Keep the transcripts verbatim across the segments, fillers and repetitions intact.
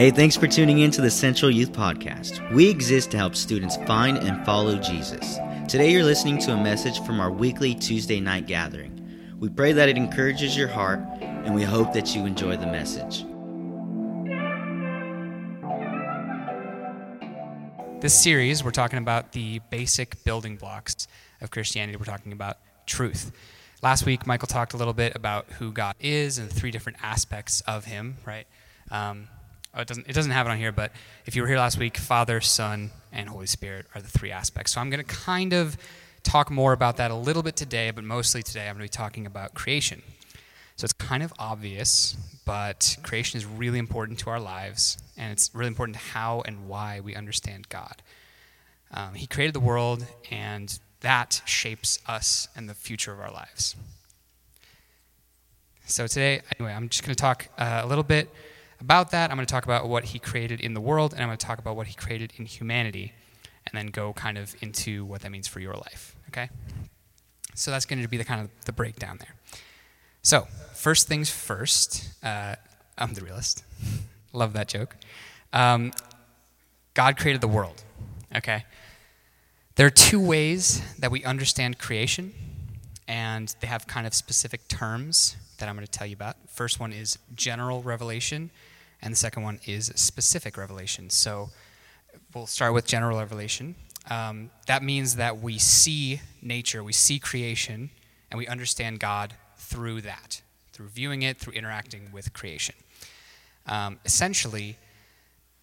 Hey, thanks for tuning in to the Central Youth Podcast. We exist to help students find and follow Jesus. Today you're listening to a message from our weekly Tuesday night gathering. We pray that it encourages your heart, and we hope that you enjoy the message. This series, we're talking about the basic building blocks of Christianity. We're talking about truth. Last week, Michael talked a little bit about who God is and the three different aspects of him, right? Um, Oh, it doesn't it doesn't have it on here, but if you were here last week, Father, Son, and Holy Spirit are the three aspects. So I'm going to kind of talk more about that a little bit today, but mostly today I'm going to be talking about creation. So it's kind of obvious, but creation is really important to our lives, and it's really important to how and why we understand God. Um, he created the world, and that shapes us and the future of our lives. So today, anyway, I'm just going to talk uh, a little bit about that. I'm going to talk about what he created in the world, and I'm going to talk about what he created in humanity, and then go kind of into what that means for your life, okay? So that's going to be the kind of the breakdown there. So, first things first, uh, I'm the realist. Love that joke. Um, God created the world, okay? There are two ways that we understand creation, and they have kind of specific terms that I'm going to tell you about. First one is general revelation, and the second one is specific revelation. So we'll start with general revelation. Um, that means that we see nature, we see creation, and we understand God through that, through viewing it, through interacting with creation. Um, essentially,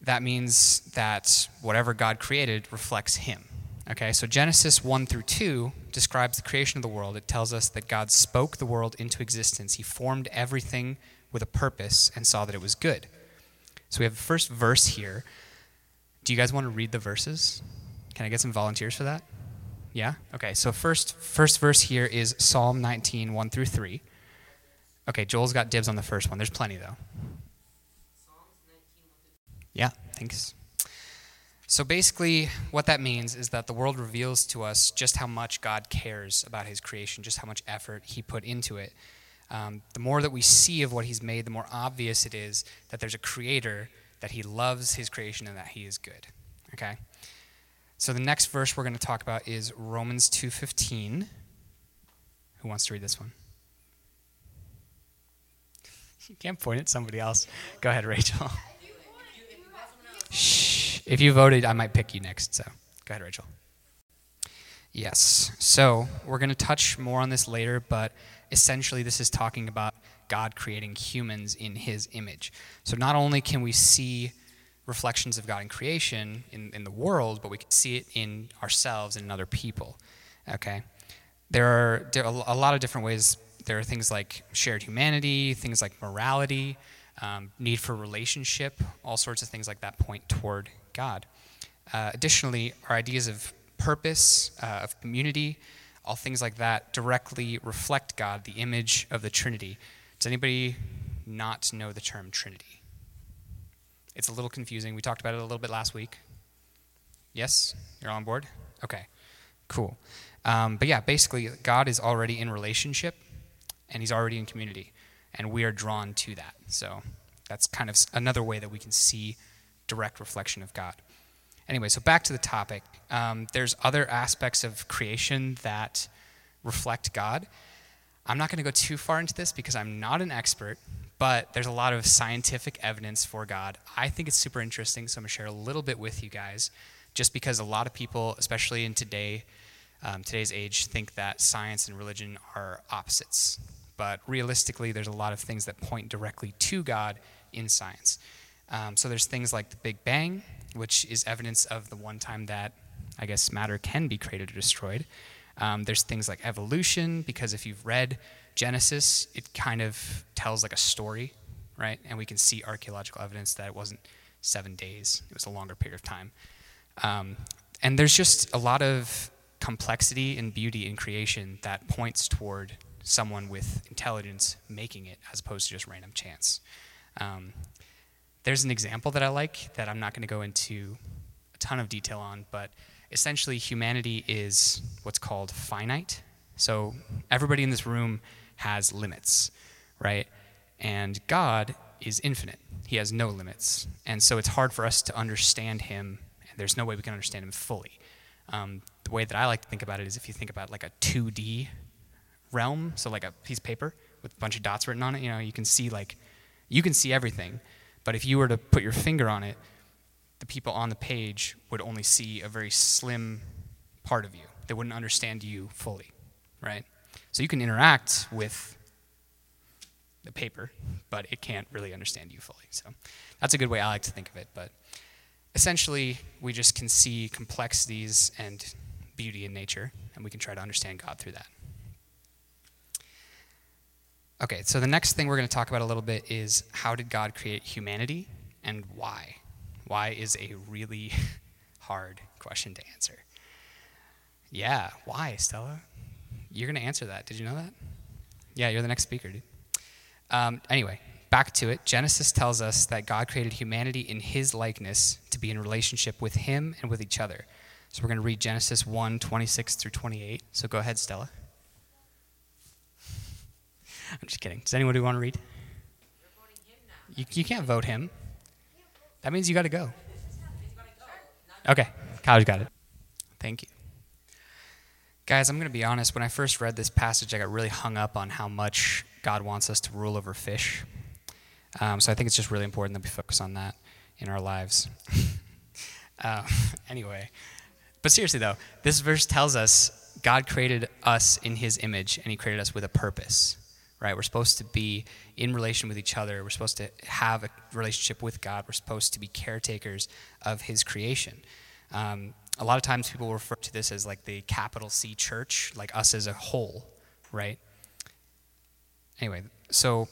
that means that whatever God created reflects him. Okay, so Genesis one through two describes the creation of the world. It tells us that God spoke the world into existence. He formed everything with a purpose and saw that it was good. So we have the first verse here. Do you guys want to read the verses? Can I get some volunteers for that? Yeah? Okay, so first first verse here is Psalm nineteen, one through three. Okay, Joel's got dibs on the first one. There's plenty, though. Yeah, thanks. So basically, what that means is that the world reveals to us just how much God cares about his creation, just how much effort he put into it. Um, the more that we see of what he's made, the more obvious it is that there's a creator, that he loves his creation, and that he is good. Okay? So the next verse we're going to talk about is Romans two fifteen. Who wants to read this one? You can't point at somebody else. Go ahead, Rachel. Shh. If you voted, I might pick you next, so go ahead, Rachel. Yes, so we're going to touch more on this later, but essentially this is talking about God creating humans in his image. So not only can we see reflections of God in creation in, in the world, but we can see it in ourselves and in other people, okay? There are, there are a lot of different ways. There are things like shared humanity, things like morality, um, need for relationship, all sorts of things like that point toward God. Uh, additionally, our ideas of purpose, uh, of community, all things like that directly reflect God, the image of the Trinity. Does anybody not know the term Trinity? It's a little confusing. We talked about it a little bit last week. Yes? You're on board? Okay. Cool. Um, but yeah, basically, God is already in relationship, and he's already in community, and we are drawn to that. So that's kind of another way that we can see direct reflection of God. Anyway, so back to the topic. Um, there's other aspects of creation that reflect God. I'm not going to go too far into this because I'm not an expert, but there's a lot of scientific evidence for God. I think it's super interesting, so I'm going to share a little bit with you guys, just because a lot of people, especially in today, um, today's age, think that science and religion are opposites. But realistically, there's a lot of things that point directly to God in science. Um, so there's things like the Big Bang, which is evidence of the one time that, I guess, matter can be created or destroyed. Um, there's things like evolution, because if you've read Genesis, it kind of tells like a story, right? And we can see archaeological evidence that it wasn't seven days. It was a longer period of time. Um, and there's just a lot of complexity and beauty in creation that points toward someone with intelligence making it, as opposed to just random chance. Um, There's an example that I like that I'm not going to go into a ton of detail on, but essentially humanity is what's called finite. So everybody in this room has limits, right? And God is infinite. He has no limits. And so it's hard for us to understand him. There's no way we can understand him fully. Um, the way that I like to think about it is if you think about like a two D realm, so like a piece of paper with a bunch of dots written on it, you know, you can see like, you can see everything. But if you were to put your finger on it, the people on the page would only see a very slim part of you. They wouldn't understand you fully, right? So you can interact with the paper, but it can't really understand you fully. So that's a good way I like to think of it. But essentially, we just can see complexities and beauty in nature, and we can try to understand God through that. Okay, so the next thing we're going to talk about a little bit is how did God create humanity and why? Why is a really hard question to answer. Yeah, why, Stella? You're going to answer that. Did you know that? Yeah, you're the next speaker, dude. Um, anyway, back to it. Genesis tells us that God created humanity in his likeness to be in relationship with him and with each other. So we're going to read Genesis one, twenty-six through twenty-eight. So go ahead, Stella. I'm just kidding. Does anyone who want to read? You're voting him now. You, you can't vote him. That means you got to go. Okay. Kyle's got it. Thank you. Guys, I'm going to be honest. When I first read this passage, I got really hung up on how much God wants us to rule over fish. Um, so I think it's just really important that we focus on that in our lives. uh, anyway. But seriously, though, this verse tells us God created us in his image, and he created us with a purpose, right? We're supposed to be in relation with each other. We're supposed to have a relationship with God. We're supposed to be caretakers of his creation. Um, a lot of times people refer to this as like the capital C church, like us as a whole, right? Anyway, so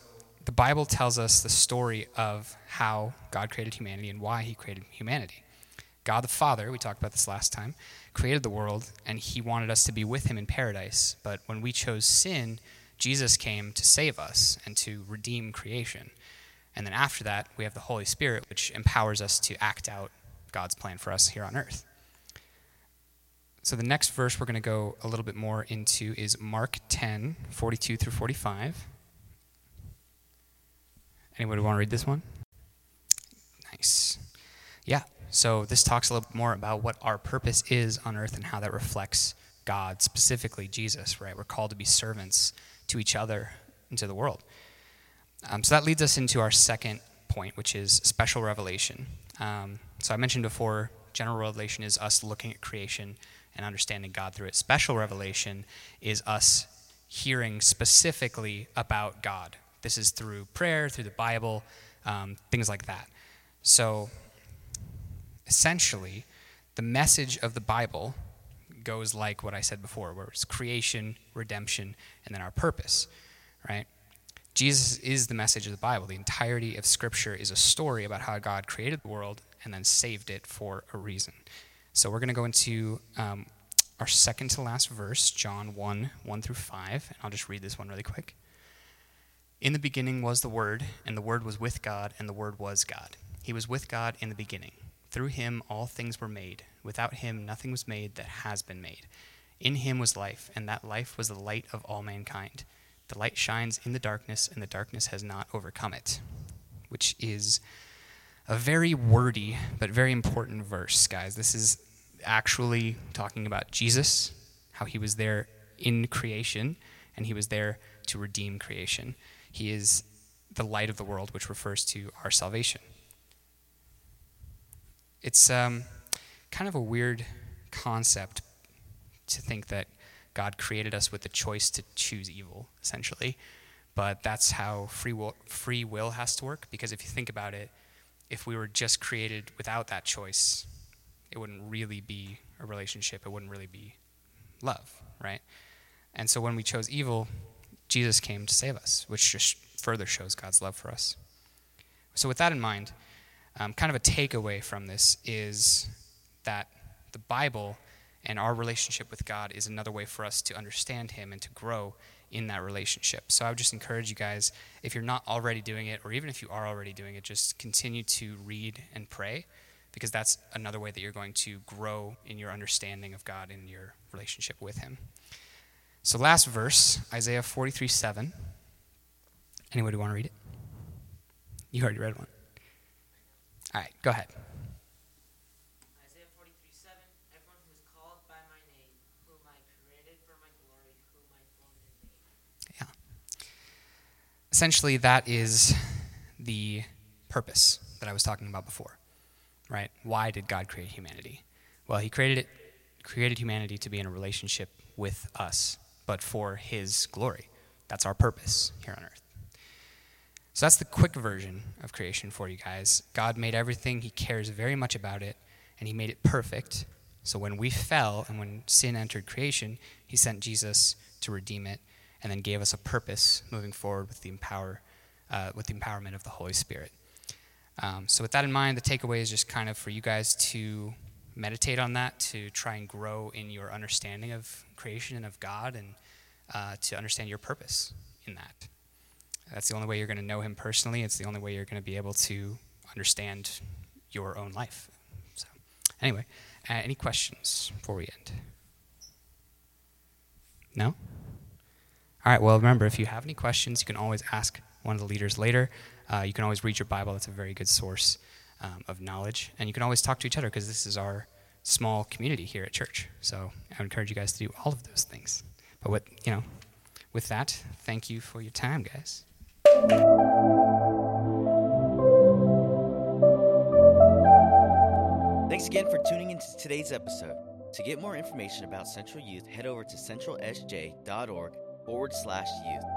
the Bible tells us the story of how God created humanity and why he created humanity. God the Father, we talked about this last time, created the world, and he wanted us to be with him in paradise. But when we chose sin, Jesus came to save us and to redeem creation. And then after that, we have the Holy Spirit, which empowers us to act out God's plan for us here on earth. So the next verse we're going to go a little bit more into is Mark ten, forty-two through forty-five. Anybody want to read this one? Nice. Yeah. So this talks a little more about what our purpose is on earth and how that reflects God, specifically Jesus, right? We're called to be servants to each other and to the world. Um, so that leads us into our second point, which is special revelation. Um, so I mentioned before, general revelation is us looking at creation and understanding God through it. Special revelation is us hearing specifically about God. This is through prayer, through the Bible, um, things like that. So essentially, the message of the Bible goes like what I said before, where it's creation, redemption, and then our purpose, right? Jesus is the message of the Bible. The entirety of Scripture is a story about how God created the world and then saved it for a reason. So we're going to go into um, our second to last verse, John one, one through five, and I'll just read this one really quick. In the beginning was the Word, and the Word was with God, and the Word was God. He was with God in the beginning. Through him all things were made. Without him nothing was made that has been made. In him was life, and that life was the light of all mankind. The light shines in the darkness, and the darkness has not overcome it. Which is a very wordy but very important verse, guys. This is actually talking about Jesus, how he was there in creation, and he was there to redeem creation. He is the light of the world, which refers to our salvation. It's um, kind of a weird concept to think that God created us with the choice to choose evil, essentially. But that's how free will, free will has to work, because if you think about it, if we were just created without that choice, it wouldn't really be a relationship. It wouldn't really be love, right? And so when we chose evil, Jesus came to save us, which just further shows God's love for us. So with that in mind, Um, kind of a takeaway from this is that the Bible and our relationship with God is another way for us to understand him and to grow in that relationship. So I would just encourage you guys, if you're not already doing it, or even if you are already doing it, just continue to read and pray, because that's another way that you're going to grow in your understanding of God and your relationship with him. So last verse, Isaiah forty-three seven. Anybody want to read it? You already read one. All right, go ahead. Isaiah forty-three seven, everyone who is called by my name, whom I created for my glory, whom I formed and made. Yeah. Essentially, that is the purpose that I was talking about before, right? Why did God create humanity? Well, he created it, created humanity to be in a relationship with us, but for his glory. That's our purpose here on earth. So that's the quick version of creation for you guys. God made everything. He cares very much about it, and he made it perfect. So when we fell and when sin entered creation, he sent Jesus to redeem it and then gave us a purpose moving forward with the empower, uh, with the empowerment of the Holy Spirit. Um, so with that in mind, the takeaway is just kind of for you guys to meditate on that, to try and grow in your understanding of creation and of God, and uh, to understand your purpose in that. That's the only way you're going to know him personally. It's the only way you're going to be able to understand your own life. So anyway, uh, any questions before we end? No? All right, well, remember, if you have any questions, you can always ask one of the leaders later. Uh, you can always read your Bible. That's a very good source um, of knowledge. And you can always talk to each other, because this is our small community here at church. So I would encourage you guys to do all of those things. But with, you know, with that, thank you for your time, guys. Thanks again for tuning into today's episode. To get more information about Central Youth, head over to centralsj.org forward slash youth.